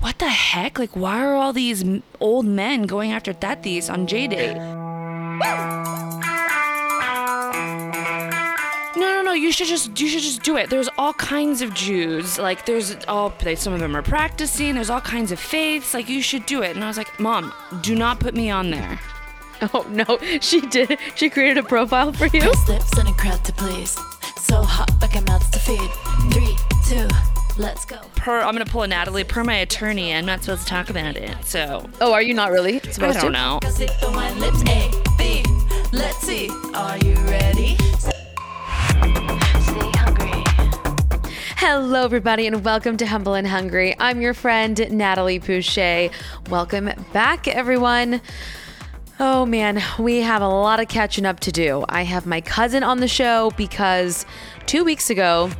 What the heck? Like, why are all these old men going after tatties on JDate? No. You should just do it. There's all kinds of Jews. Like, some of them are practicing. There's all kinds of faiths. Like, you should do it. And I was like, Mom, do not put me on there. Oh no, she did. She created a profile for you. Press lips and a crowd to please. So hot, like a mouth to feed. 3, 2. Let's go. I'm going to pull a Natalie per my attorney. I'm not supposed to talk about it, so. Oh, are you not really supposed to? I don't know. Let's see. Are you ready? Stay hungry. Hello, everybody, and welcome to Humble and Hungry. I'm your friend, Natalie Poucher. Welcome back, everyone. Oh, man, we have a lot of catching up to do. I have my cousin on the show because 2 weeks ago,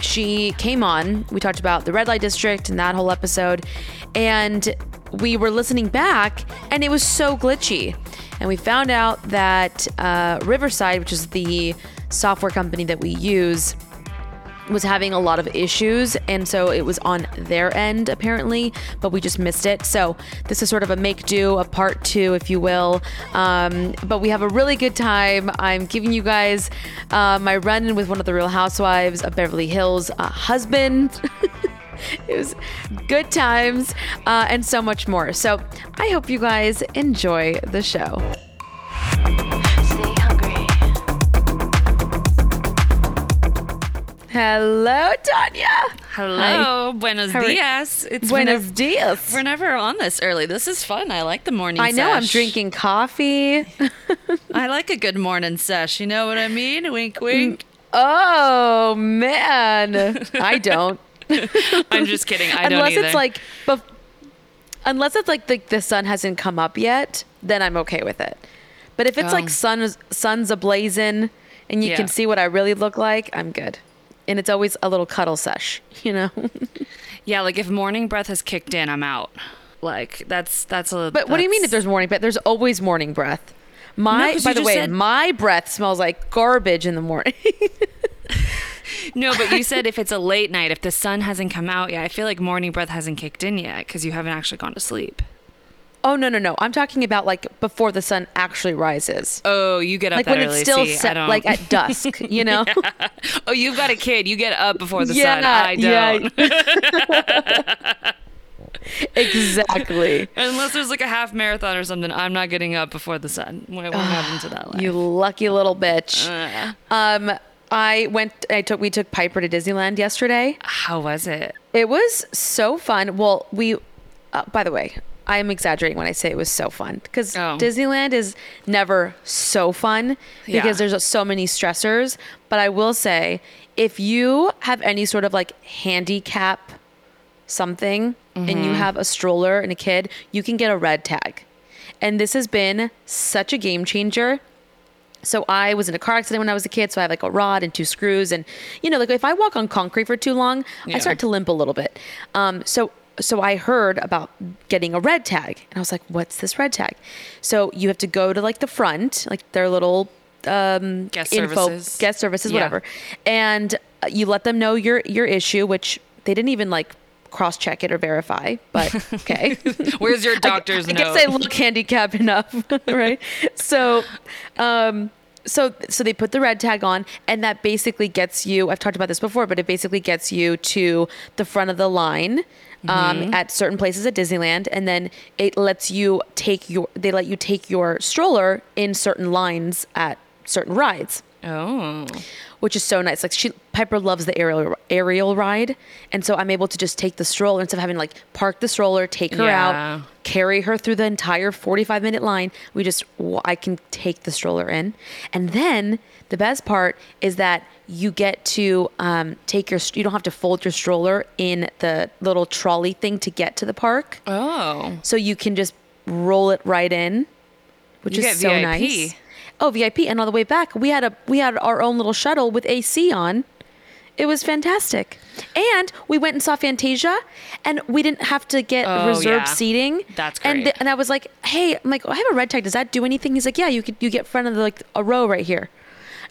she came on. We talked about the red light district and that whole episode, and we were listening back and it was so glitchy, and we found out that Riverside, which is the software company that we use, was having a lot of issues, and so it was on their end apparently, but we just missed it. So this is sort of a make-do, a part two, if you will, but we have a really good time. I'm giving you guys my run-in with one of the Real Housewives of Beverly Hills husband. It was good times and so much more. So I hope you guys enjoy the show. Hello, Tanya. Hello. Hi. Buenos dias. It's Buenos dias. We're never on this early. This is fun. I like the morning sesh. I know. I'm drinking coffee. I like a good morning sesh. You know what I mean? Wink, wink. Oh, man. I don't. I'm just kidding. I don't either. Unless it's like the sun hasn't come up yet, then I'm okay with it. But if it's like sun's ablazing and you can see what I really look like, I'm good. And it's always a little cuddle sesh, you know? Yeah, like if morning breath has kicked in, I'm out. Like that's a. But what do you mean if there's morning breath? There's always morning breath. By the way, my breath smells like garbage in the morning. No, but you said if it's a late night, if the sun hasn't come out yet, I feel like morning breath hasn't kicked in yet because you haven't actually gone to sleep. Oh, no. I'm talking about like before the sun actually rises. Oh, you get up like that early. Like when it's still set, like at dusk, you know? Yeah. Oh, you've got a kid. You get up before the sun. I don't. Yeah. Exactly. Unless there's like a half marathon or something, I'm not getting up before the sun. What happened to that life? You lucky little bitch. We took Piper to Disneyland yesterday. How was it? It was so fun. Well, by the way, I'm exaggerating when I say it was so fun because Disneyland is never so fun because there's so many stressors. But I will say, if you have any sort of like handicap something and you have a stroller and a kid, you can get a red tag. And this has been such a game changer. So I was in a car accident when I was a kid. So I have like a rod and two screws. And, you know, like if I walk on concrete for too long, I start to limp a little bit. So I heard about getting a red tag and I was like, what's this red tag? So you have to go to like the front, like their little guest services, whatever. And you let them know your issue, which they didn't even like cross check it or verify, but okay. Where's your doctor's note? I guess I look handicapped enough, right? So So they put the red tag on, and that basically gets you, I've talked about this before, but it basically gets you to the front of the line at certain places at Disneyland. And then it lets you take your stroller in certain lines at certain rides. Oh, which is so nice. Like Piper loves the aerial ride. And so I'm able to just take the stroller instead of having park the stroller, take her out, carry her through the entire 45-minute line. I can take the stroller in. And then the best part is that you get to you don't have to fold your stroller in the little trolley thing to get to the park. Oh, so you can just roll it right in, which is so nice. Oh, VIP. And all the way back, we had our own little shuttle with AC on. It was fantastic. And we went and saw Fantasia, and we didn't have to get reserved seating. That's great. And I was like, hey, oh, I have a red tag. Does that do anything? He's like, yeah, you get front of a row right here.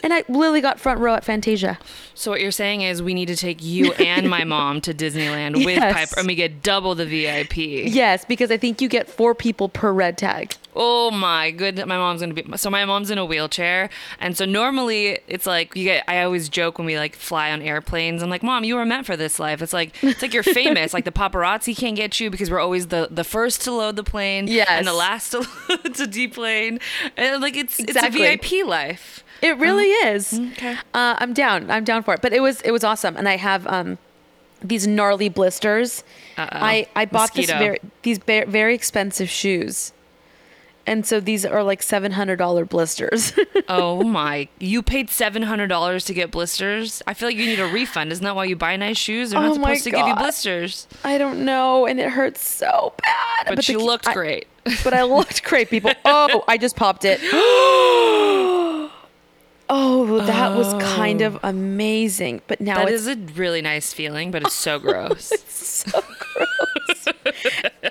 And I literally got front row at Fantasia. So what you're saying is we need to take you and my mom to Disneyland with Piper, and we get double the VIP. Yes, because I think you get 4 people per red tag. Oh my goodness. My mom's in a wheelchair. And so normally it's like I always joke when we fly on airplanes. I'm like, Mom, you were meant for this life. It's like you're famous. Like the paparazzi can't get you because we're always the first to load the plane and the last to deplane. And it's a VIP life. It really is. Okay. I'm down for it. But it was awesome. And I have these gnarly blisters. I bought these very expensive shoes. And so these are $700 blisters. Oh my. You paid $700 to get blisters? I feel like you need a refund. Isn't that why you buy nice shoes? They're not supposed to give you blisters. I don't know. And it hurts so bad. But she looked great. But I looked great, people. Oh, I just popped it. Oh, that was kind of amazing. But now that is a really nice feeling, but it's so gross. It's so gross.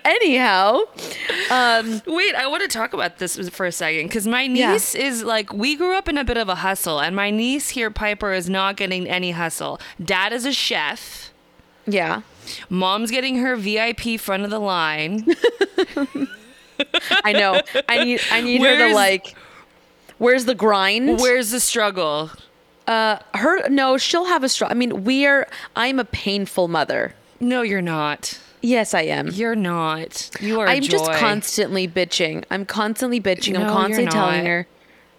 Anyhow. Wait, I want to talk about this for a second, because my niece is we grew up in a bit of a hustle, and my niece here, Piper, is not getting any hustle. Dad is a chef. Yeah. Mom's getting her VIP front of the line. I know. I need her to Where's the grind? Where's the struggle? She'll have a struggle. I mean, I'm a painful mother. No, you're not. Yes, I am. You're not. You are. I'm just constantly bitching. I'm constantly bitching. No, I'm constantly telling her.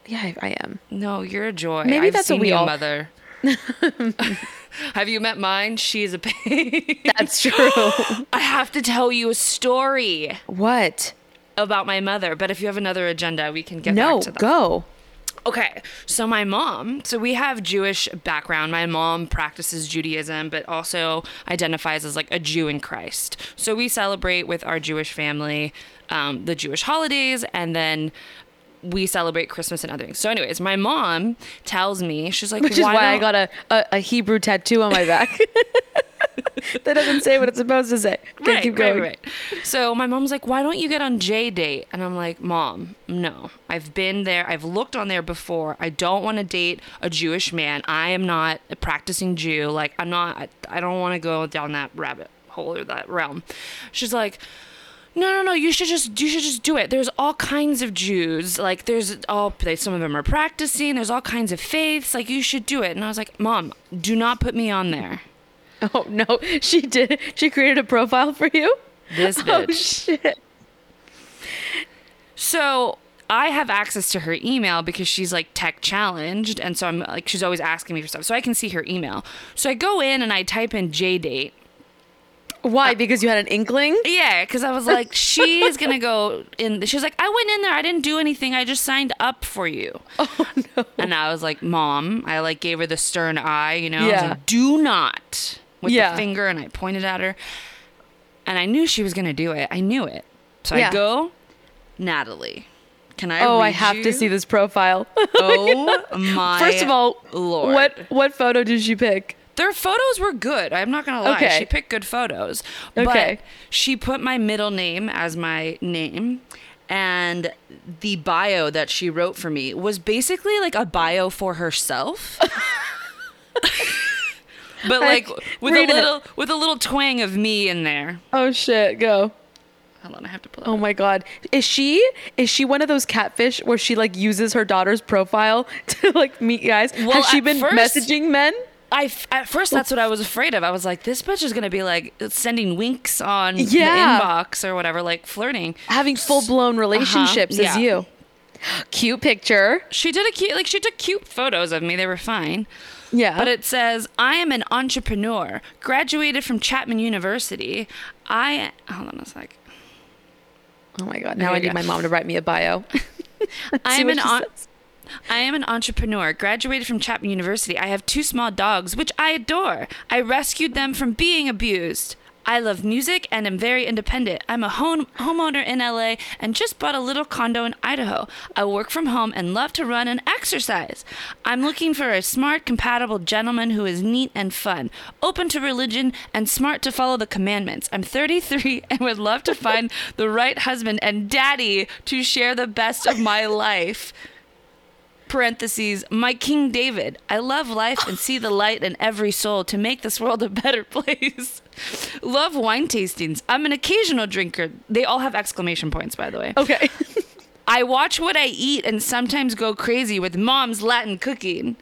Yeah, I am. No, you're a joy. Maybe that's what we all. Mother. Have you met mine? She is a pain. That's true. I have to tell you a story. What? About my mother, but if you have another agenda, we can get back to that. No, go. Okay, so my mom, we have Jewish background. My mom practices Judaism, but also identifies as a Jew in Christ. So we celebrate with our Jewish family the Jewish holidays, and then we celebrate Christmas and other things. So anyways, my mom tells me, she's like, Which is why I got a Hebrew tattoo on my back. That doesn't say what it's supposed to say. Okay, right, keep going. Right. So my mom's like, why don't you get on JDate? And I'm like, Mom, no. I've been there. I've looked on there before. I don't want to date a Jewish man. I am not a practicing Jew. I don't want to go down that rabbit hole or that realm. She's like, No. You should just do it. There's all kinds of Jews. Some of them are practicing. There's all kinds of faiths. You should do it. And I was like, Mom, do not put me on there. Oh, no, she did. She created a profile for you? This bitch. Oh, shit. So I have access to her email because she's tech challenged. And so I'm she's always asking me for stuff. So I can see her email. So I go in and I type in JDate. Why? Because you had an inkling? Yeah, because I was like, she's going to go in. She was like, I went in there. I didn't do anything. I just signed up for you. Oh, no. And I was like, Mom, I gave her the stern eye, Yeah. I was like, do not. With the finger, and I pointed at her, and I knew she was going to do it. I knew it. So I go, Natalie, can I read you? Oh, I have to see this profile. Oh, my First of all, Lord. What photo did she pick? Their photos were good. I'm not going to lie. Okay. She picked good photos. Okay. But she put my middle name as my name, and the bio that she wrote for me was basically a bio for herself. But with a little twang of me in there. Oh shit, go. Hold on, I have to pull it up. Oh my God. Is she one of those catfish where she like uses her daughter's profile to like meet guys? Well, has she been messaging men? At first, that's what I was afraid of. I was like, this bitch is going to be like sending winks on the inbox or whatever, like flirting. Having full-blown relationships is you. Cute picture. She did she took cute photos of me. They were fine. Yeah. But it says, I am an entrepreneur, graduated from Chapman University. Hold on a sec. Oh my God. Now I need my mom to write me a bio. I am an entrepreneur, graduated from Chapman University. I have 2 small dogs, which I adore. I rescued them from being abused. I love music and am very independent. I'm a homeowner in LA and just bought a little condo in Idaho. I work from home and love to run and exercise. I'm looking for a smart, compatible gentleman who is neat and fun, open to religion, and smart to follow the commandments. I'm 33 and would love to find the right husband and daddy to share the best of my life. (Parentheses, my King David. I love life and see the light in every soul to make this world a better place. Love wine tastings. I'm an occasional drinker. They all have exclamation points, by the way. Okay. I watch what I eat and sometimes go crazy with mom's Latin cooking.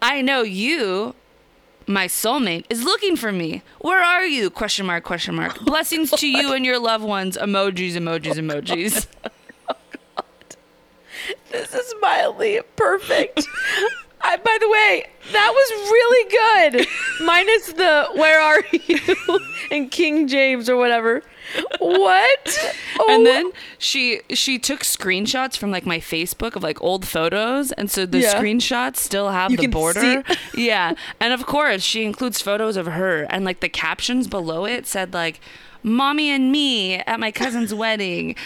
I know you, my soulmate, is looking for me. Where are you? Question mark, question mark. Oh, blessings God. To you and your loved ones. Emojis, emojis, emojis. God. This is mildly perfect. By the way, that was really good. Minus the where are you and King James or whatever. What? Oh. And then she took screenshots from like my Facebook of like old photos, and so the screenshots still have the border. Yeah. And of course, she includes photos of her, and like the captions below it said like mommy and me at my cousin's wedding.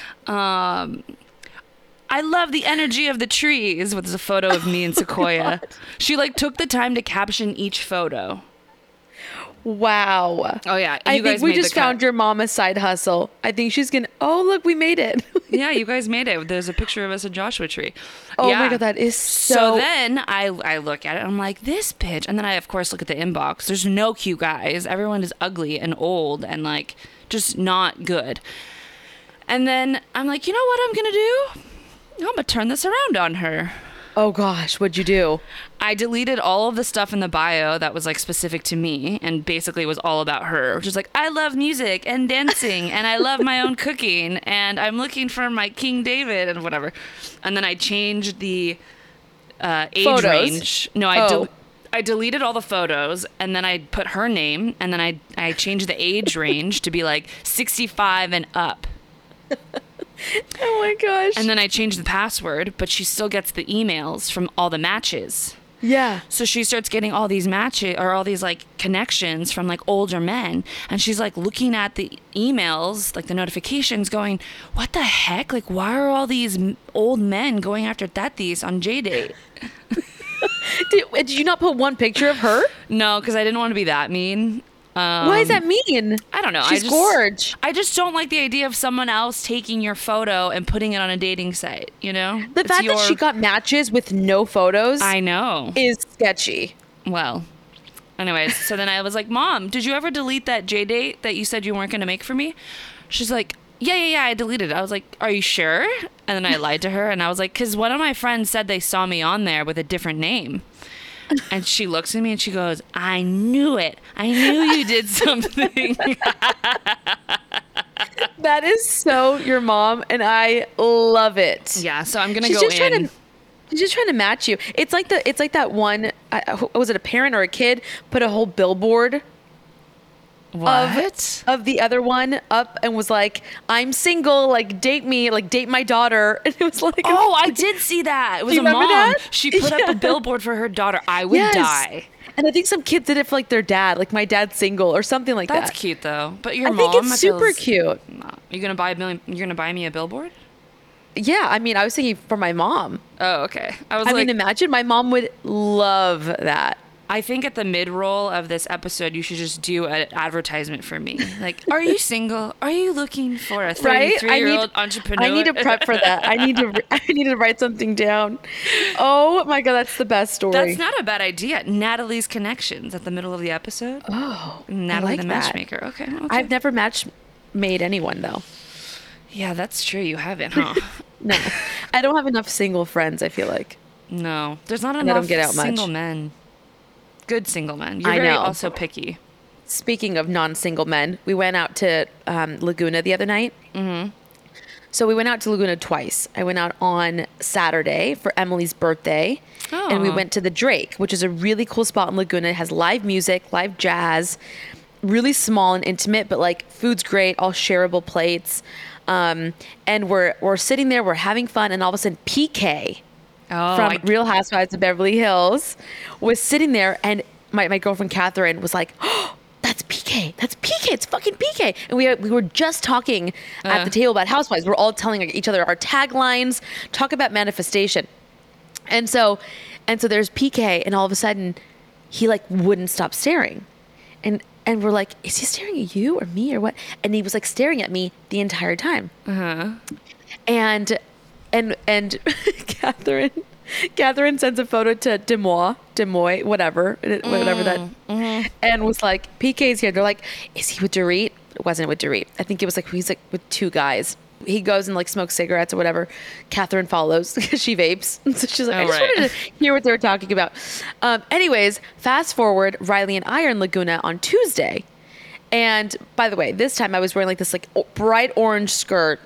I love the energy of the trees, which is a photo of me and Sequoia. God. She like took the time to caption each photo. Wow. Oh yeah. I think we just found your mama's side hustle. I think she's gonna. Oh look, we made it. Yeah, you guys made it. There's a picture of us at Joshua Tree. Oh my God, that is so. So then I look at it. I'm like this bitch, and then I of course look at the inbox. There's no cute guys. Everyone is ugly and old and like just not good. And then I'm like, you know what I'm gonna do? I'm going to turn this around on her. Oh, gosh. What'd you do? I deleted all of the stuff in the bio that was, like, specific to me and basically was all about her. Which is like, I love music and dancing and I love my own cooking and I'm looking for my King David and whatever. And then I changed the age photos. Range. No, I deleted all the photos and then I put her name and then I changed the age range to be, like, 65 and up. Oh my gosh. And then I changed the password, but she still gets the emails from all the matches. Yeah. So she starts getting all these matches or all these like connections from like older men. And she's like looking at the emails, like the notifications going, what the heck? Like, why are all these old men going after tatis on JDate? Did you not put one picture of her? No, because I didn't want to be that mean. Why does that mean? I don't know. She's gorge. I just don't like the idea of someone else taking your photo and putting it on a dating site, you know? The fact that she got matches with no photos, I know, is sketchy. Well, anyways, so then I was like, Mom, did you ever delete that JDate that you said you weren't going to make for me? She's like, yeah, I deleted it. I was like, are you sure? And then I lied to her, and I was like, because one of my friends said they saw me on there with a different name. And she looks at me and she goes, I knew it. I knew you did something. That is so your mom, and I love it. Yeah, so I'm going to go in. She's just trying to match you. It's like that one, was it a parent or a kid, put a whole billboard of the other one up and was like, I'm single, like date me, like date my daughter. And it was like, oh, I did see that. It was a mom. That? She put up a billboard for her daughter. I would die. And I think some kids did it for like their dad, like my dad's single or something like that. That's cute though. But your mom, I think it's super cute. You're gonna buy you're gonna buy me a billboard? Yeah, I mean, I was thinking for my mom. Oh, okay. I mean, imagine my mom would love that. I think at the mid-roll of this episode, you should just do an advertisement for me. Like, are you single? Are you looking for a 33-year-old entrepreneur? I need to prep for that. I need to write something down. Oh, my God. That's the best story. That's not a bad idea. Natalie's Connections at the middle of the episode. Oh, Natalie, I like the matchmaker. Okay. I've never matched made anyone, though. Yeah, that's true. You haven't, huh? No. I don't have enough single friends, I feel like. No. There's not enough single men. Good single men. You're very also picky. Speaking of non-single men, we went out to Laguna the other night. Mm-hmm. So we went out to Laguna twice. I went out on Saturday for Emily's birthday. Oh. And we went to the Drake, which is a really cool spot in Laguna. It has live music, live jazz, really small and intimate, but like food's great, all shareable plates. And we're sitting there, we're having fun, and all of a sudden PK from Real Housewives of Beverly Hills was sitting there, and my girlfriend Catherine was like, "Oh, That's PK. It's fucking PK." And we were just talking at the table about housewives. We're all telling each other our taglines, talk about manifestation. And so there's PK, and all of a sudden he like wouldn't stop staring. And we're like, "Is he staring at you or me or what?" And he was like staring at me the entire time. Uh-huh. And Catherine sends a photo to Des Demoy, whatever that, and was like, "PK's here." They're like, "Is he with Dorit?" It wasn't with Dorit. I think it was like, he's like with two guys. He goes and like smokes cigarettes or whatever. Catherine follows because she vapes. So she's like, I just wanted to hear what they were talking about. Anyways, fast forward, Riley and I are in Laguna on Tuesday. And by the way, this time I was wearing like this like bright orange skirt.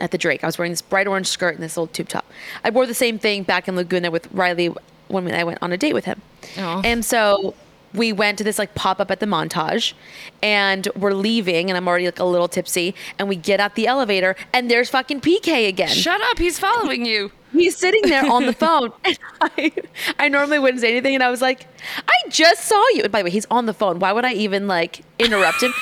At the Drake, I was wearing this bright orange skirt and this little tube top. I wore the same thing back in Laguna with Riley when I went on a date with him. Aww. And so we went to this like pop-up at the Montage, and we're leaving, and I'm already like a little tipsy, and we get out the elevator, and there's fucking PK again. Shut up, he's following you. He's sitting there on the phone. And I normally wouldn't say anything, and I was like, "I just saw you." And by the way, he's on the phone. Why would I even like interrupt him?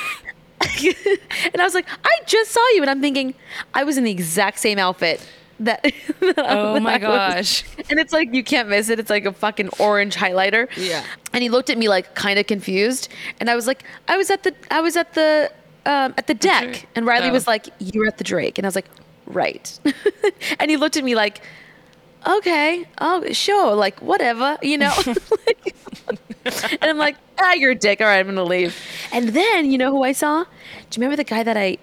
And I was like, "I just saw you," and I'm thinking, I was in the exact same outfit that. Oh my gosh! And it's like you can't miss it. It's like a fucking orange highlighter. Yeah. And he looked at me like kind of confused, and I was like, I was at the deck, sure. And Riley was like, "You were at the Drake," and I was like, "Right." And he looked at me like, "Okay, oh sure, like whatever, you know." And I'm like, "You're a dick. All right, I'm going to leave." And then, you know who I saw? Do you remember the guy that I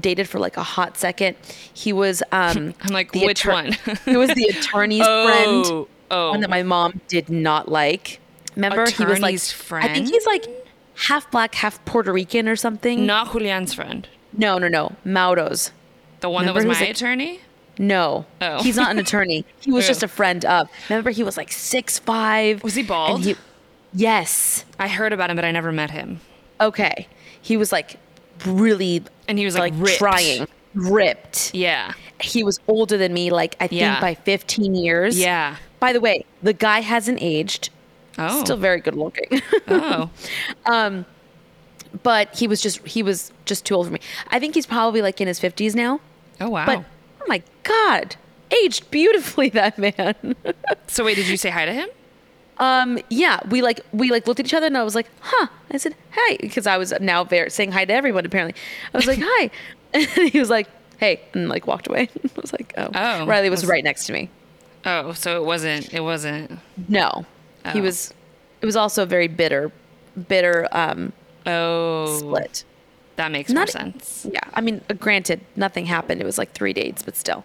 dated for like a hot second? He was, I'm like, which one? He was the attorney's friend. Oh. One that my mom did not like. Remember? Attorney's he was like, friend? I think he's like half black, half Puerto Rican or something. Not Julian's friend. No. Mauro's. The one remember that was my attorney? No. Oh. He's not an attorney. He was just a friend of. Remember, he was like 6'5". Was he bald? Yes. I heard about him, but I never met him. Okay. He was like really... And he was like ripped. Trying. Ripped. Yeah. He was older than me, like I think by 15 years. Yeah. By the way, the guy hasn't aged. Oh. Still very good looking. Oh. But he was just too old for me. I think he's probably like in his 50s now. Oh, wow. But oh my God, aged beautifully, that man. So wait, did you say hi to him? Yeah, we looked at each other, and I was like, "Huh." I said, "Hey," because I was now saying hi to everyone. Apparently, I was like, "Hi," and he was like, "Hey," and like walked away. I was like, "Oh." Riley was right next to me. Oh, so it wasn't. No, oh. He was. It was also very bitter. Split. That makes more sense. Yeah, I mean, granted, nothing happened. It was like 3 dates, but still.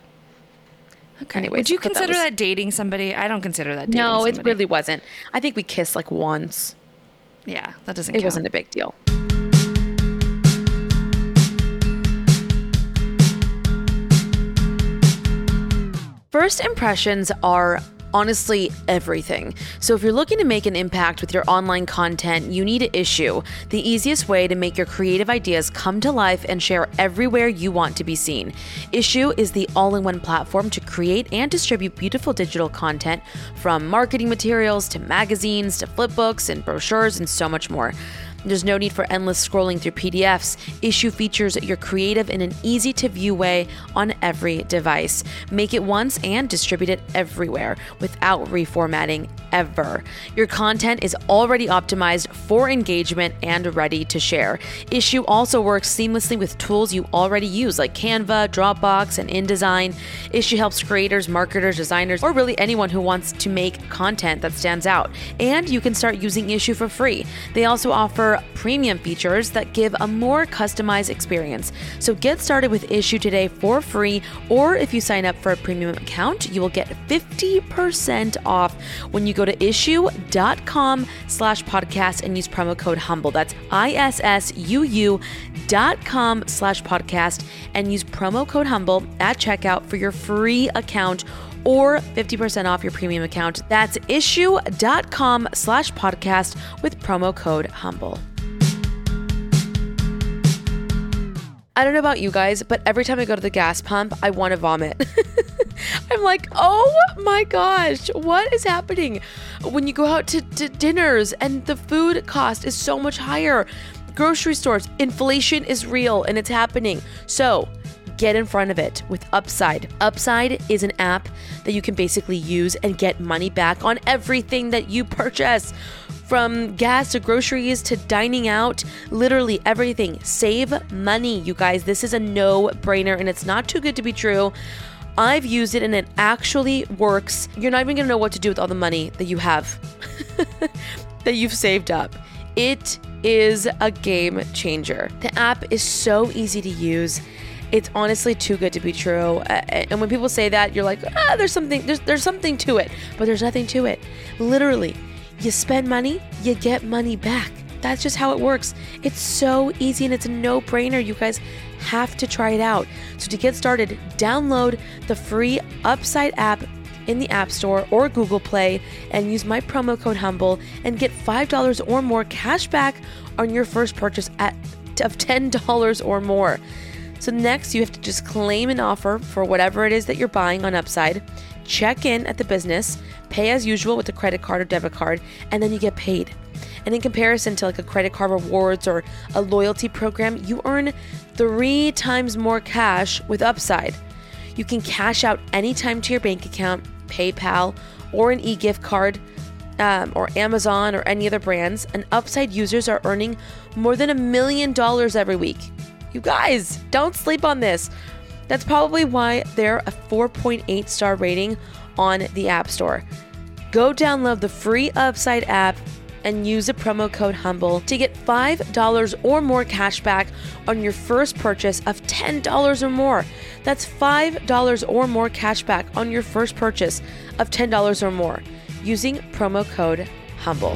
Okay. Anyways, would you consider that dating somebody? I don't consider that dating somebody. No, it really wasn't. I think we kissed like once. Yeah, that doesn't count. It wasn't a big deal. First impressions are honestly everything. So if you're looking to make an impact with your online content, you need Issuu, the easiest way to make your creative ideas come to life and share everywhere you want to be seen. Issuu is the all-in-one platform to create and distribute beautiful digital content, from marketing materials to magazines to flipbooks and brochures and so much more. There's no need for endless scrolling through PDFs. Issuu features your creative in an easy-to-view way on every device. Make it once and distribute it everywhere without reformatting ever. Your content is already optimized for engagement and ready to share. Issuu also works seamlessly with tools you already use, like Canva, Dropbox, and InDesign. Issuu helps creators, marketers, designers, or really anyone who wants to make content that stands out. And you can start using Issuu for free. They also offer offer premium features that give a more customized experience. So get started with Issuu today for free, or if you sign up for a premium account, you will get 50% off when you go to issuu.com/podcast and use promo code HUMBLE. That's ISSUU.com/podcast and use promo code HUMBLE at checkout for your free account or 50% off your premium account. That's issuu.com/podcast with promo code HUMBLE. I don't know about you guys, but every time I go to the gas pump, I want to vomit. I'm like, oh my gosh, what is happening? When you go out to dinners and the food cost is so much higher. Grocery stores, inflation is real and it's happening. So get in front of it with Upside. Upside is an app that you can basically use and get money back on everything that you purchase. From gas to groceries to dining out, literally everything. Save money, you guys. This is a no-brainer and it's not too good to be true. I've used it and it actually works. You're not even gonna know what to do with all the money that you have, that you've saved up. It is a game changer. The app is so easy to use. It's honestly too good to be true. And when people say that, you're like, there's something to it, but there's nothing to it. Literally. You spend money, you get money back. That's just how it works. It's so easy and it's a no-brainer. You guys have to try it out. So to get started, download the free Upside app in the App Store or Google Play and use my promo code HUMBLE and get $5 or more cash back on your first purchase of $10 or more. So next, you have to just claim an offer for whatever it is that you're buying on Upside, check in at the business, pay as usual with a credit card or debit card, and then you get paid. And in comparison to like a credit card rewards or a loyalty program, you earn 3 times more cash with Upside. You can cash out anytime to your bank account, PayPal, or an e-gift card, or Amazon or any other brands. And Upside users are earning more than $1 million every week. You guys, don't sleep on this. That's probably why they're a 4.8 star rating on the App Store. Go download the free Upside app and use the promo code HUMBLE to get $5 or more cash back on your first purchase of $10 or more. That's $5 or more cash back on your first purchase of $10 or more using promo code HUMBLE.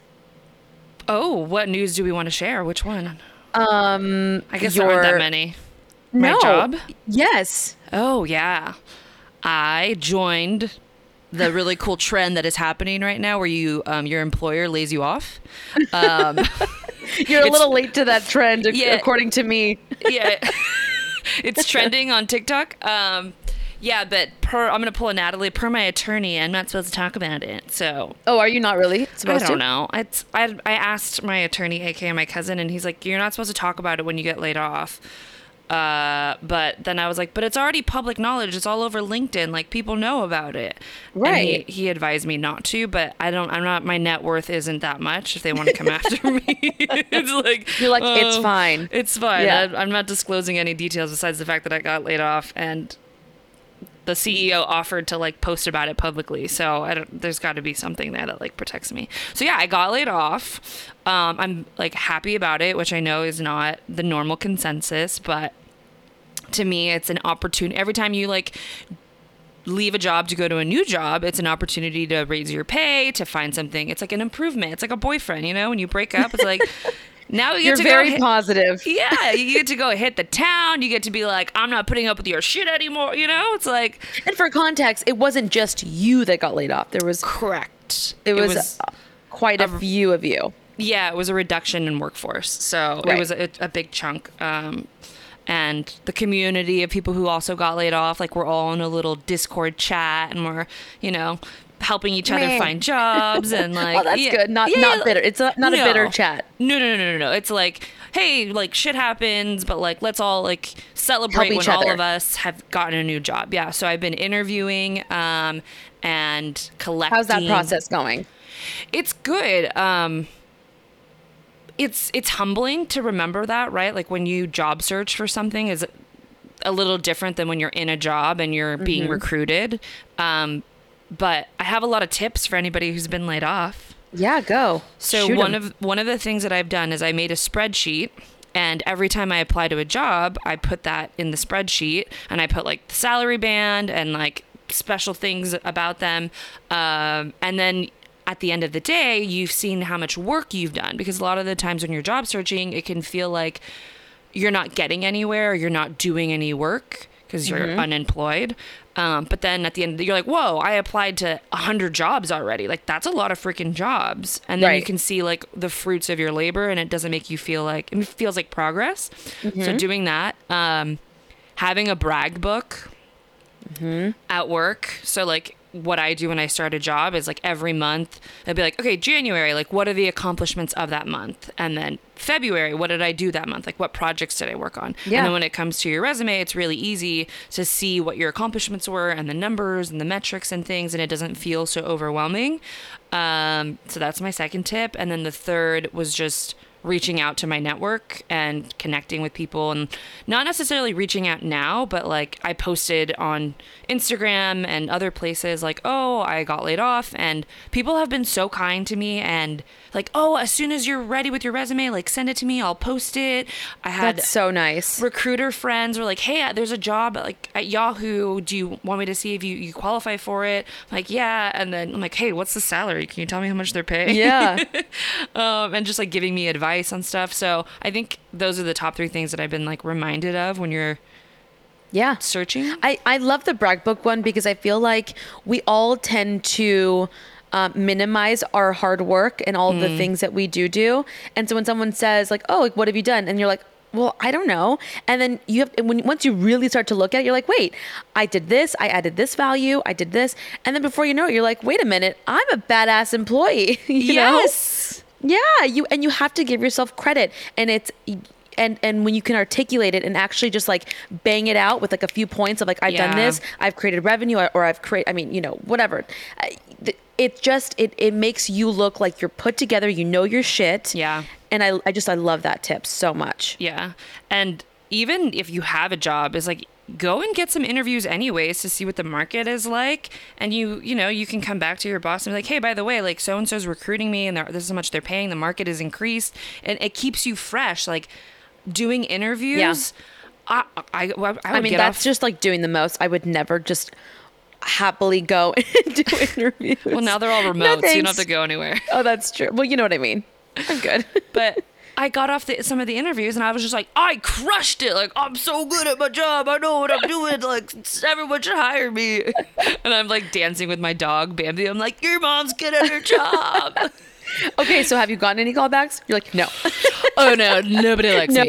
Oh, what news do we want to share? Which one? I guess there aren't that many. No. My job? Yes. Oh, yeah. I joined the really cool trend that is happening right now where you, your employer lays you off. You're a little late to that trend, according to me. Yeah. It's trending on TikTok. Yeah, but I'm going to pull a Natalie. Per my attorney, I'm not supposed to talk about it. So. Oh, are you not really supposed to? I don't know. I asked my attorney, a.k.a. my cousin, and he's like, you're not supposed to talk about it when you get laid off. But then I was like, but it's already public knowledge. It's all over LinkedIn. Like, people know about it. Right. And he advised me not to, but my net worth isn't that much if they want to come after me. It's like, you're like, it's fine. It's fine. Yeah. I'm not disclosing any details besides the fact that I got laid off and the CEO offered to like post about it publicly. So there's got to be something there that like protects me. So yeah, I got laid off. I'm like happy about it, which I know is not the normal consensus, but to me, it's an opportunity. Every time you like leave a job to go to a new job, it's an opportunity to raise your pay, to find something. It's like an improvement. It's like a boyfriend, you know, when you break up, it's like, now you get to very positive. Yeah, you get to go hit the town. You get to be like, I'm not putting up with your shit anymore. You know, it's like. And for context, it wasn't just you that got laid off. There was correct. It was quite a few of you. Yeah, it was a reduction in workforce, so right. It was a big chunk. And the community of people who also got laid off, like we're all in a little Discord chat, and we're helping each other find jobs and like oh, that's good. Not bitter. It's not a bitter chat. No. It's like, hey, like shit happens, but like let's all like celebrate when all of us have gotten a new job. Yeah. So I've been interviewing and collecting. How's that process going? It's good. It's humbling to remember that, right? Like when you job search for something is a little different than when you're in a job and you're being recruited. But I have a lot of tips for anybody who's been laid off. Yeah, go. So one of the things that I've done is I made a spreadsheet, and every time I apply to a job, I put that in the spreadsheet, and I put like the salary band and like special things about them. And then at the end of the day, you've seen how much work you've done, because a lot of the times when you're job searching, it can feel like you're not getting anywhere, or you're not doing any work because you're unemployed. But then at the end, you're like, whoa, I applied to 100 jobs already. Like, that's a lot of freaking jobs. And then you can see like the fruits of your labor, and it doesn't make you feel like, it feels like progress. So doing that, having a brag book at work. So like what I do when I start a job is like every month I'd be like, okay, January, like what are the accomplishments of that month? And then February, what did I do that month? Like what projects did I work on? Yeah. And then when it comes to your resume, it's really easy to see what your accomplishments were and the numbers and the metrics and things. And it doesn't feel so overwhelming. So that's my second tip. And then the third was just reaching out to my network and connecting with people, and not necessarily reaching out now, but like I posted on Instagram and other places like, oh, I got laid off, and people have been so kind to me, and like, oh, as soon as you're ready with your resume, like send it to me, I'll post it. I had That's so nice. Recruiter friends were like, hey, there's a job like at Yahoo. Do you want me to see if you qualify for it? I'm like, yeah. And then I'm like, hey, what's the salary? Can you tell me how much they're paying? Yeah. And just like giving me advice on stuff. So I think those are the top three things that I've been like reminded of when you're searching. I love the brag book one, because I feel like we all tend to minimize our hard work and all the things that we do. And so when someone says like, oh, like what have you done? And you're like, well, I don't know. And then once you really start to look at it, you're like, wait, I did this. I added this value. I did this. And then before you know it, you're like, wait a minute, I'm a badass employee. Yes. Yeah, you have to give yourself credit, and it's and when you can articulate it and actually just like bang it out with like a few points of like, I've done this, I've created revenue, or I've created, I mean, whatever. It just it makes you look like you're put together, your shit. Yeah. And I love that tip so much. Yeah. And even if you have a job, it's like, go and get some interviews anyways to see what the market is like. And you can come back to your boss and be like, hey, by the way, like so-and-so's recruiting me and this is how much they're paying. The market is increased, and it keeps you fresh. Like doing interviews. Yeah. I mean, that's just like doing the most. I would never just happily go and do interviews. Well, now they're all remote, so you don't have to go anywhere. Oh, that's true. Well, you know what I mean? I'm good. But I got off some of the interviews, and I was just like, I crushed it. Like, I'm so good at my job. I know what I'm doing. Like, everyone should hire me. And I'm like dancing with my dog, Bambi. I'm like, your mom's good at her job. Okay, so have you gotten any callbacks? You're like, no. Oh, no. Nobody likes me.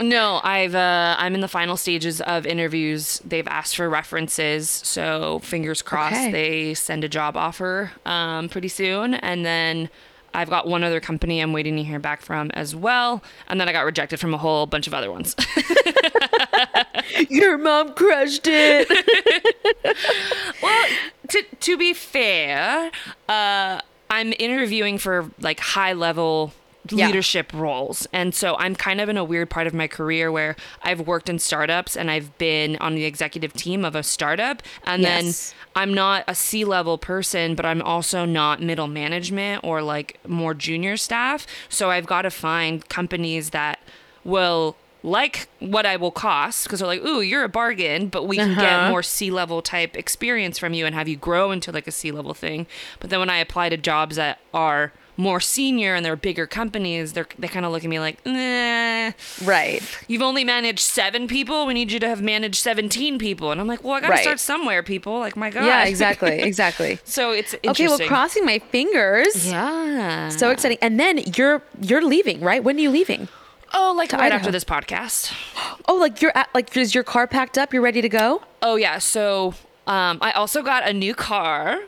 No, I'm in the final stages of interviews. They've asked for references, so fingers crossed they send a job offer pretty soon. And then I've got one other company I'm waiting to hear back from as well. And then I got rejected from a whole bunch of other ones. Your mom crushed it. Well, to be fair, I'm interviewing for like high level leadership roles. And so I'm kind of in a weird part of my career where I've worked in startups and I've been on the executive team of a startup. And then I'm not a C-level person, but I'm also not middle management or like more junior staff. So I've got to find companies that will like what I will cost, because they're like, ooh, you're a bargain, but we can get more C-level type experience from you and have you grow into like a C-level thing. But then when I apply to jobs that are more senior and they're bigger companies, they kind of look at me like, nah. Right. You've only managed 7 people. We need you to have managed 17 people. And I'm like, well, I got to start somewhere, people. Like, my God. Yeah, exactly. Exactly. So it's interesting. Okay, well, crossing my fingers. Yeah. So exciting. And then you're leaving, right? When are you leaving? Oh, like right after this podcast. Oh, like is your car packed up? You're ready to go? Oh, yeah. So I also got a new car.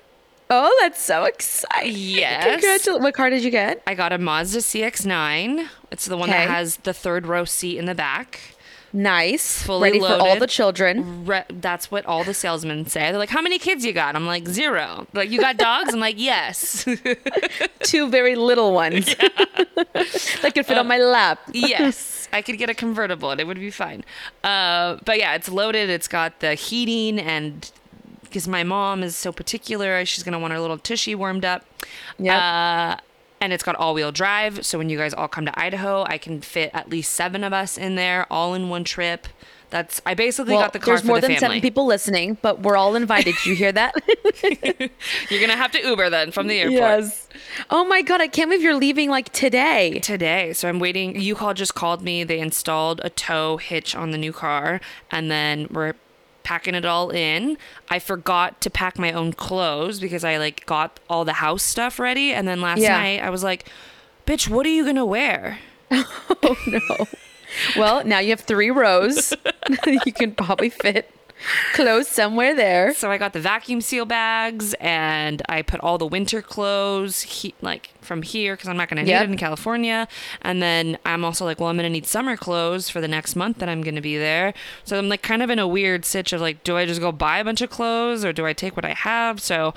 Oh, that's so exciting. Yes. Congratulations. What car did you get? I got a Mazda CX-9. It's the one that has the third row seat in the back. Nice. Fully ready loaded. For all the children. That's what all the salesmen say. They're like, how many kids you got? I'm like, 0. They're like, you got dogs? I'm like, yes. 2 very little ones. Yeah. That could fit on my lap. Yes. I could get a convertible and it would be fine. But yeah, it's loaded. It's got the heating and... because my mom is so particular, she's going to want her little tushy warmed up. Yeah. And it's got all-wheel drive, so when you guys all come to Idaho, I can fit at least 7 of us in there, all in one trip. I basically got the car for the family. There's more than 7 people listening, but we're all invited. You hear that? You're going to have to Uber then from the airport. Yes. Oh my God, I can't believe you're leaving like today. Today. So I'm waiting. U-Haul just called me. They installed a tow hitch on the new car, and then we're packing it all in. I forgot to pack my own clothes because I like got all the house stuff ready, and then last night I was like, bitch, what are you gonna wear? Oh no. Well, now you have 3 rows. You can probably fit clothes somewhere there. So I got the vacuum seal bags, and I put all the winter clothes like from here, because I'm not going to need it in California. And then I'm also like, well, I'm going to need summer clothes for the next month that I'm going to be there. So I'm like kind of in a weird sitch of like, do I just go buy a bunch of clothes or do I take what I have? So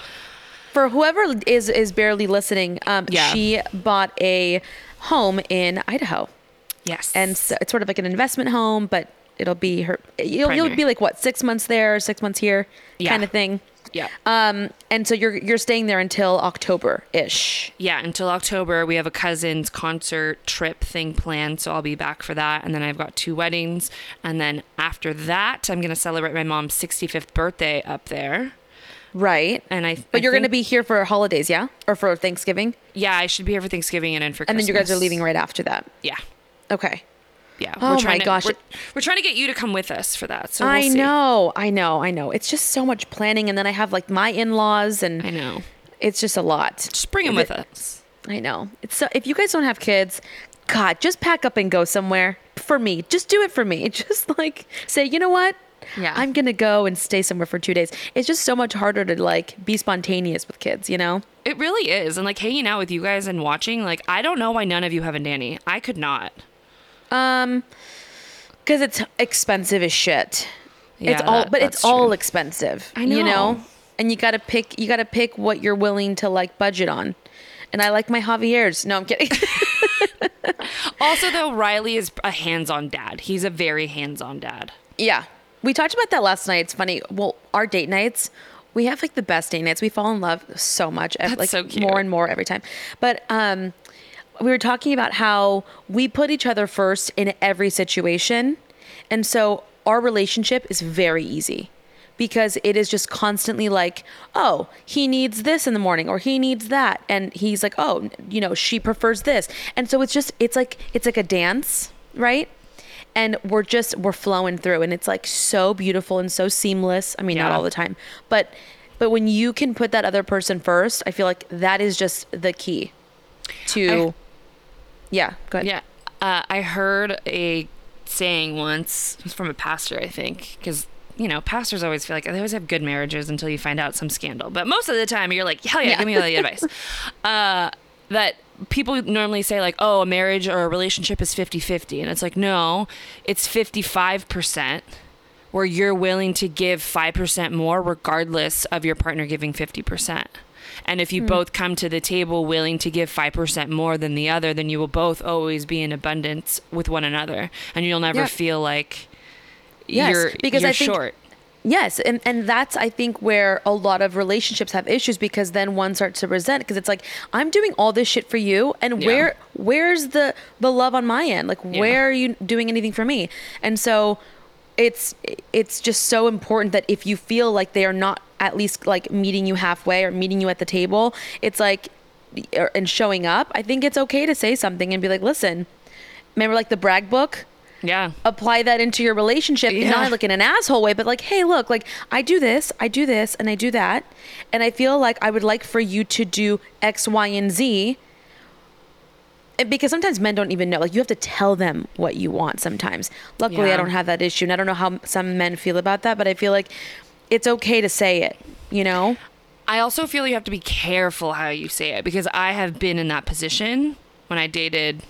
for whoever is barely listening, she bought a home in Idaho. Yes. And so it's sort of like an investment home, but it'll be her. You'll be like what, 6 months there, 6 months here, kind of thing. Yeah. And so you're staying there until October-ish. Yeah, until October. We have a cousin's concert trip thing planned, so I'll be back for that. And then I've got 2 weddings, and then after that, I'm gonna celebrate my mom's 65th birthday up there. Right. And but you're going to be here for holidays, yeah, or for Thanksgiving. Yeah, I should be here for Thanksgiving and then for Christmas. And then you guys are leaving right after that. Yeah. Okay. Yeah. Oh my gosh. We're trying to get you to come with us for that. So we'll see. I know. It's just so much planning. And then I have like my in-laws, and I know it's just a lot. Just bring them with us. I know. It's so, if you guys don't have kids, God, just pack up and go somewhere for me. Just do it for me. Just like say, you know what? Yeah. I'm going to go and stay somewhere for 2 days. It's just so much harder to like be spontaneous with kids, you know? It really is. And like hanging out with you guys and watching, like, I don't know why none of you have a nanny. I could not. Because it's expensive as shit. Yeah, it's all expensive. I know. You know, and you gotta pick what you're willing to like budget on. And I like my Javier's. No, I'm kidding. Also, though, Riley is a hands-on dad. He's a very hands-on dad. Yeah, we talked about that last night. It's funny. Well, our date nights. We have like the best date nights. We fall in love so much. That's like so cute. More and more every time. But we were talking about how we put each other first in every situation. And so our relationship is very easy because it is just constantly like, oh, he needs this in the morning or he needs that. And he's like, oh, you know, she prefers this. And so it's like a dance, right? And we're flowing through, and it's like so beautiful and so seamless. I mean, not all the time, but when you can put that other person first, I feel like that is just the key to... Yeah, go ahead. Yeah, I heard a saying once from a pastor, I think, because, you know, pastors always feel like they always have good marriages until you find out some scandal. But most of the time, you're like, hell yeah, give me all the advice. That people normally say like, oh, a marriage or a relationship is 50-50. And it's like, no, it's 55% where you're willing to give 5% more regardless of your partner giving 50%. And if you both come to the table willing to give 5% more than the other, then you will both always be in abundance with one another. And you'll never feel like you're short. Yes. And that's, I think, where a lot of relationships have issues, because then one starts to resent, because it's like, I'm doing all this shit for you. And where's the love on my end? Like, where are you doing anything for me? And so it's just so important that if you feel like they are not at least like meeting you halfway or meeting you at the table, it's like, and showing up, I think it's okay to say something and be like, listen, remember like the brag book? Yeah. Apply that into your relationship, not like in an asshole way, but like, hey, look, like I do this, and I do that. And I feel like I would like for you to do X, Y, and Z. And because sometimes men don't even know, like you have to tell them what you want sometimes. Luckily, I don't have that issue. And I don't know how some men feel about that, but I feel like it's okay to say it, you know? I also feel you have to be careful how you say it, because I have been in that position when I dated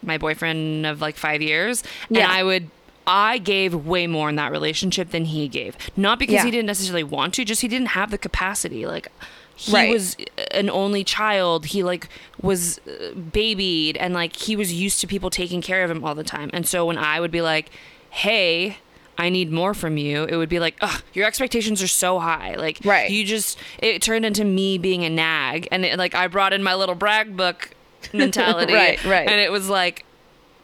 my boyfriend of like 5 years, and I gave way more in that relationship than he gave, not because he didn't necessarily want to, just he didn't have the capacity. Like he was an only child, he like was babied, and like he was used to people taking care of him all the time. And so when I would be like, hey, I need more from you, it would be like, ugh, your expectations are so high. Like you just, it turned into me being a nag, and it, like I brought in my little brag book mentality. And it was like,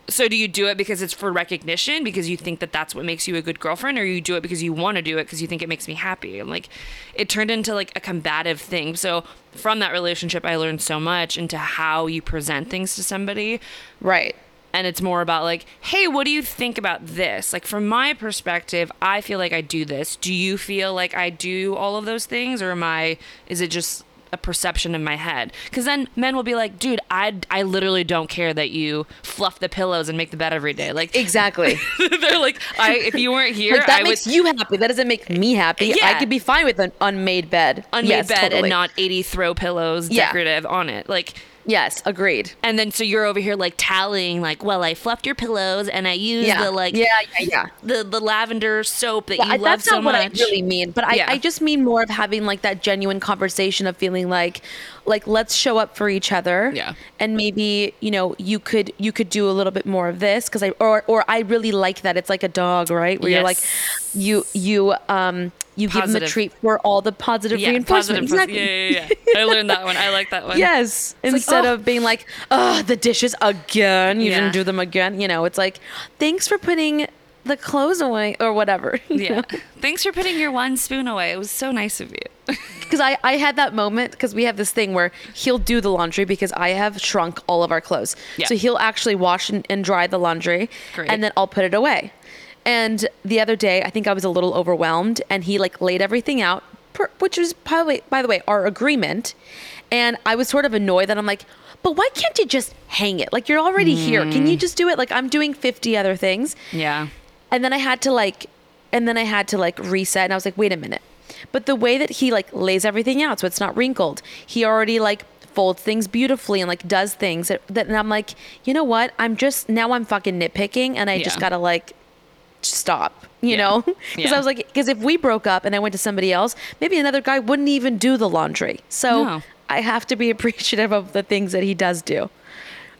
so do you do it because it's for recognition, because you think that that's what makes you a good girlfriend, or you do it because you want to do it because you think it makes me happy? And like it turned into like a combative thing. So from that relationship I learned so much into how you present things to somebody, right? And it's more about like, hey, what do you think about this? Like from my perspective, I feel like I do this. Do you feel like I do all of those things, or is it just a perception in my head? Because then men will be like, dude, I literally don't care that you fluff the pillows and make the bed every day. Like exactly. They're like, if you weren't here, like, that makes you happy. That doesn't make me happy. Yeah. I could be fine with an unmade bed. And not 80 throw pillows decorative on it. Like yes, agreed. And then so you're over here like tallying, like, well, I fluffed your pillows and I used the like the lavender soap that you love so much. That's not what I really mean, but I just mean more of having like that genuine conversation of feeling like let's show up for each other. Yeah. And maybe, you know, you could do a little bit more of this, because I really like that. It's like a dog, right? Where you're like you give them a treat for all the positive reinforcement. Exactly. I learned that one. I like that one. Yes. It's instead of being like, oh, the dishes again. You didn't do them again. You know, it's like, thanks for putting the clothes away or whatever. Yeah. Know? Thanks for putting your one spoon away. It was so nice of you. Because I had that moment, because we have this thing where he'll do the laundry, because I have shrunk all of our clothes. Yeah. So he'll actually wash and dry the laundry. Great. And then I'll put it away. And the other day, I think I was a little overwhelmed, and he like laid everything out, which was probably, by the way, our agreement. And I was sort of annoyed that I'm like, but why can't you just hang it? Like, you're already here. Can you just do it? Like, I'm doing 50 other things. Yeah. And then I had to reset, and I was like, wait a minute. But the way that he like lays everything out, so it's not wrinkled, he already like folds things beautifully and like does things that, and I'm like, you know what? I'm fucking nitpicking, and I just gotta like stop, you know? Because I was like, because if we broke up and I went to somebody else, maybe another guy wouldn't even do the laundry. So I have to be appreciative of the things that he does do.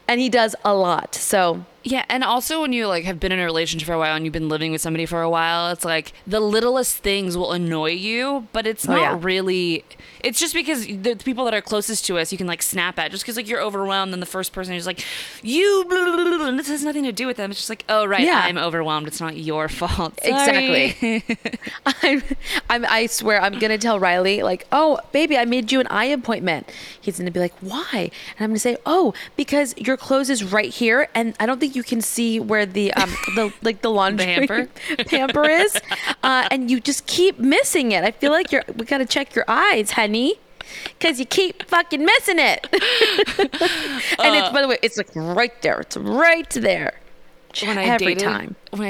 And he does a lot. So yeah. And also when you like have been in a relationship for a while and you've been living with somebody for a while, it's like the littlest things will annoy you, but it's not really, it's just because the people that are closest to us, you can like snap at, just because like you're overwhelmed and the first person is like, you, blah, blah, blah, blah, and this has nothing to do with them. It's just like, oh, right. Yeah. I'm overwhelmed. It's not your fault. Sorry. Exactly. I swear I'm going to tell Riley like, oh baby, I made you an eye appointment. He's going to be like, why? And I'm going to say, oh, because you're clothes is right here, and I don't think you can see where the laundry hamper is, and you just keep missing it. I feel like we gotta check your eyes, honey, because you keep fucking missing it. And it's, by the way, it's like right there. It's right there. When I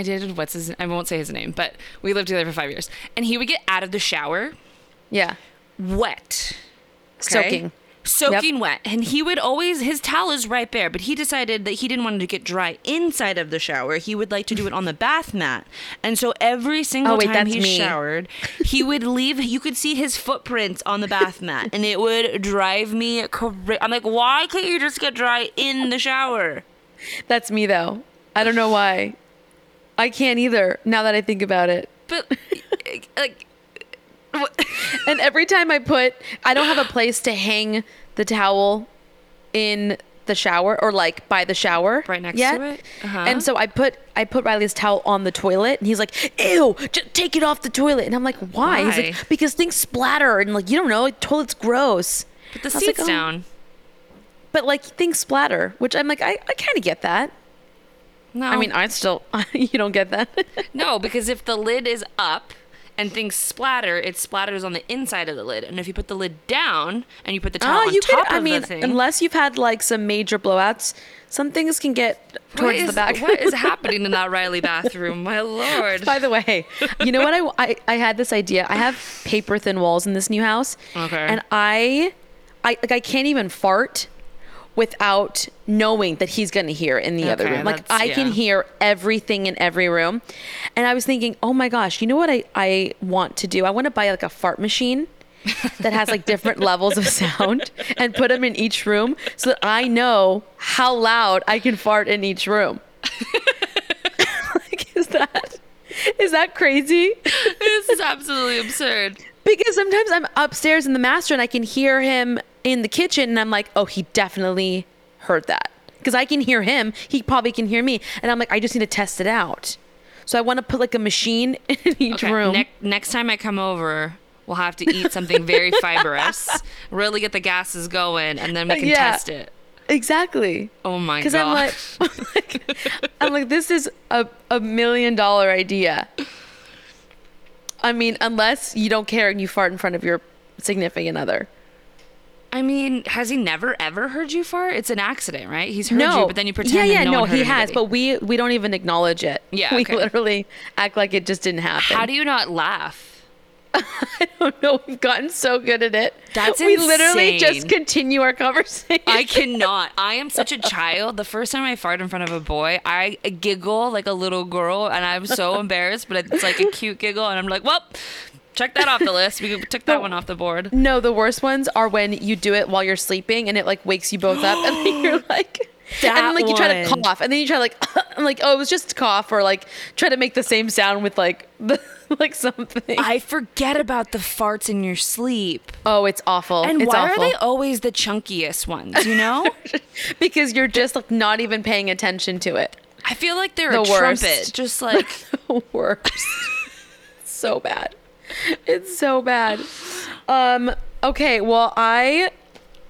dated what's his, I won't say his name, but we lived together for 5 years, and he would get out of the shower, wet, soaking. soaking wet. And he would always, his towel is right there, but he decided that he didn't want it to get dry inside of the shower. He would like to do it on the bath mat. And so every single time he showered, he would leave, you could see his footprints on the bath mat, and it would drive me crazy. I'm like, why can't you just get dry in the shower? That's me though. I don't know why. I can't either, now that I think about it. But like, and every time I don't have a place to hang the towel in the shower or like by the shower right next to it. Uh-huh. And so I put Riley's towel on the toilet, and he's like, ew, just take it off the toilet. And I'm like, why? He's like, because things splatter, and like, you don't know, like, toilet's gross. But the seat's down. But like, things splatter, which I'm like, I kind of get that. No. I mean, you don't get that. No, because if the lid is up and things splatter, it splatters on the inside of the lid. And if you put the lid down and you put the towel on top of the thing. Unless you've had like some major blowouts, some things can get towards the back. What is happening in that Riley bathroom? My Lord. By the way, you know what? I had this idea. I have paper thin walls in this new house. Okay. And I can't even fart without knowing that he's going to hear in the other room. Like, I can hear everything in every room. And I was thinking, oh my gosh, you know what I want to do? I want to buy like a fart machine that has like different levels of sound and put them in each room so that I know how loud I can fart in each room. Like, is that crazy? This is absolutely absurd. Because sometimes I'm upstairs in the master and I can hear him in the kitchen, and I'm like, oh, he definitely heard that. Because I can hear him. He probably can hear me. And I'm like, I just need to test it out. So I want to put like a machine in each room. Next time I come over, we'll have to eat something very fibrous, really get the gases going, and then we can test it. Exactly. Oh my God. Because I'm like, this is a $1 million idea. I mean, unless you don't care and you fart in front of your significant other. I mean, has he never, ever heard you fart? It's an accident, right? He's heard you, but then you pretend that no one heard it. Yeah, no, he has, but we don't even acknowledge it. Yeah, we literally act like it just didn't happen. How do you not laugh? I don't know. We've gotten so good at it. That's insane. We literally just continue our conversation. I cannot. I am such a child. The first time I fart in front of a boy, I giggle like a little girl, and I'm so embarrassed, but it's like a cute giggle, and I'm like, well... check that off the list. We took that one off the board. No, the worst ones are when you do it while you're sleeping and it like wakes you both up, and then you're like, that and then like you try to cough, and then you try to like, I'm like, oh, it was just cough, or like try to make the same sound with like the, like something. I forget about the farts in your sleep. Oh, it's awful. And it's why are they always the chunkiest ones? You know, because you're just like not even paying attention to it. I feel like they're trumpet, just like the worst. So bad. It's so bad. Okay, well, I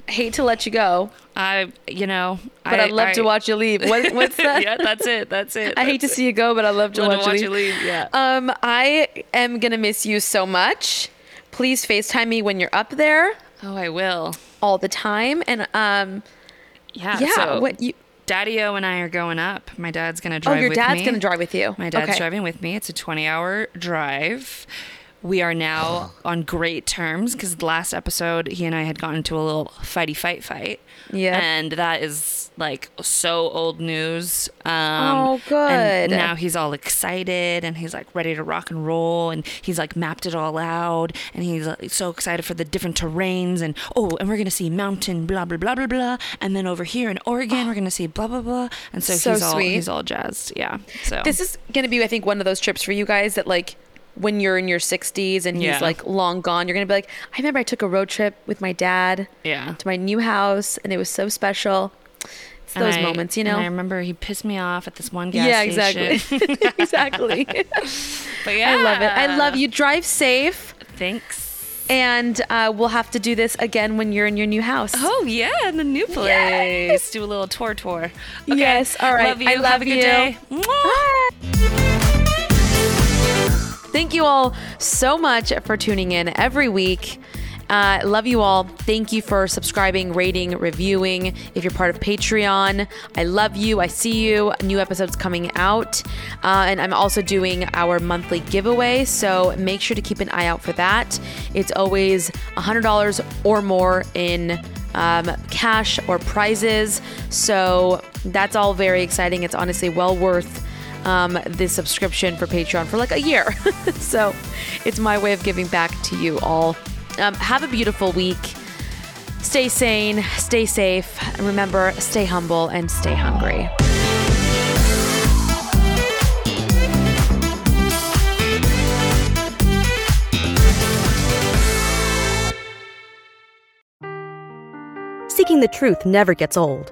hate to let you go. But I'd love to watch you leave. What's that? Yeah, that's it. I hate to see you go, but I'd love to watch you leave. Yeah. I am going to miss you so much. Please FaceTime me when you're up there. Oh, I will. All the time. And so what you... Daddy-O and I are going up. My dad's going to drive with me. Oh, your dad's going to drive with you. My dad's driving with me. It's a 20-hour drive. We are now on great terms because last episode, he and I had gotten into a little fight. Yeah. And that is like so old news. Oh, good. And now he's all excited, and he's like ready to rock and roll, and he's like mapped it all out, and he's like so excited for the different terrains, and and we're going to see mountain, blah, blah, blah, blah, blah. And then over here in Oregon, we're going to see blah, blah, blah. And so he's all jazzed. Yeah. So this is going to be, I think, one of those trips for you guys that like, when you're in your 60s and he's like long gone, you're going to be like, I remember I took a road trip with my dad to my new house, and it was so special. It's those moments, you know? And I remember he pissed me off at this one gas station. Yeah, exactly. But yeah. I love it. I love you. Drive safe. Thanks. And we'll have to do this again when you're in your new house. Oh, yeah, in the new place. Yes. Do a little tour. Okay. Yes. All right. Love you. I love you. Have a good day. Bye. Thank you all so much for tuning in every week. Love you all. Thank you for subscribing, rating, reviewing. If you're part of Patreon, I love you. I see you. New episodes coming out. And I'm also doing our monthly giveaway, so make sure to keep an eye out for that. It's always $100 or more in cash or prizes. So that's all very exciting. It's honestly well worth the subscription for Patreon for like a year. So it's my way of giving back to you all. Have a beautiful week. Stay sane, stay safe, and remember, stay humble and stay hungry. Seeking the truth never gets old.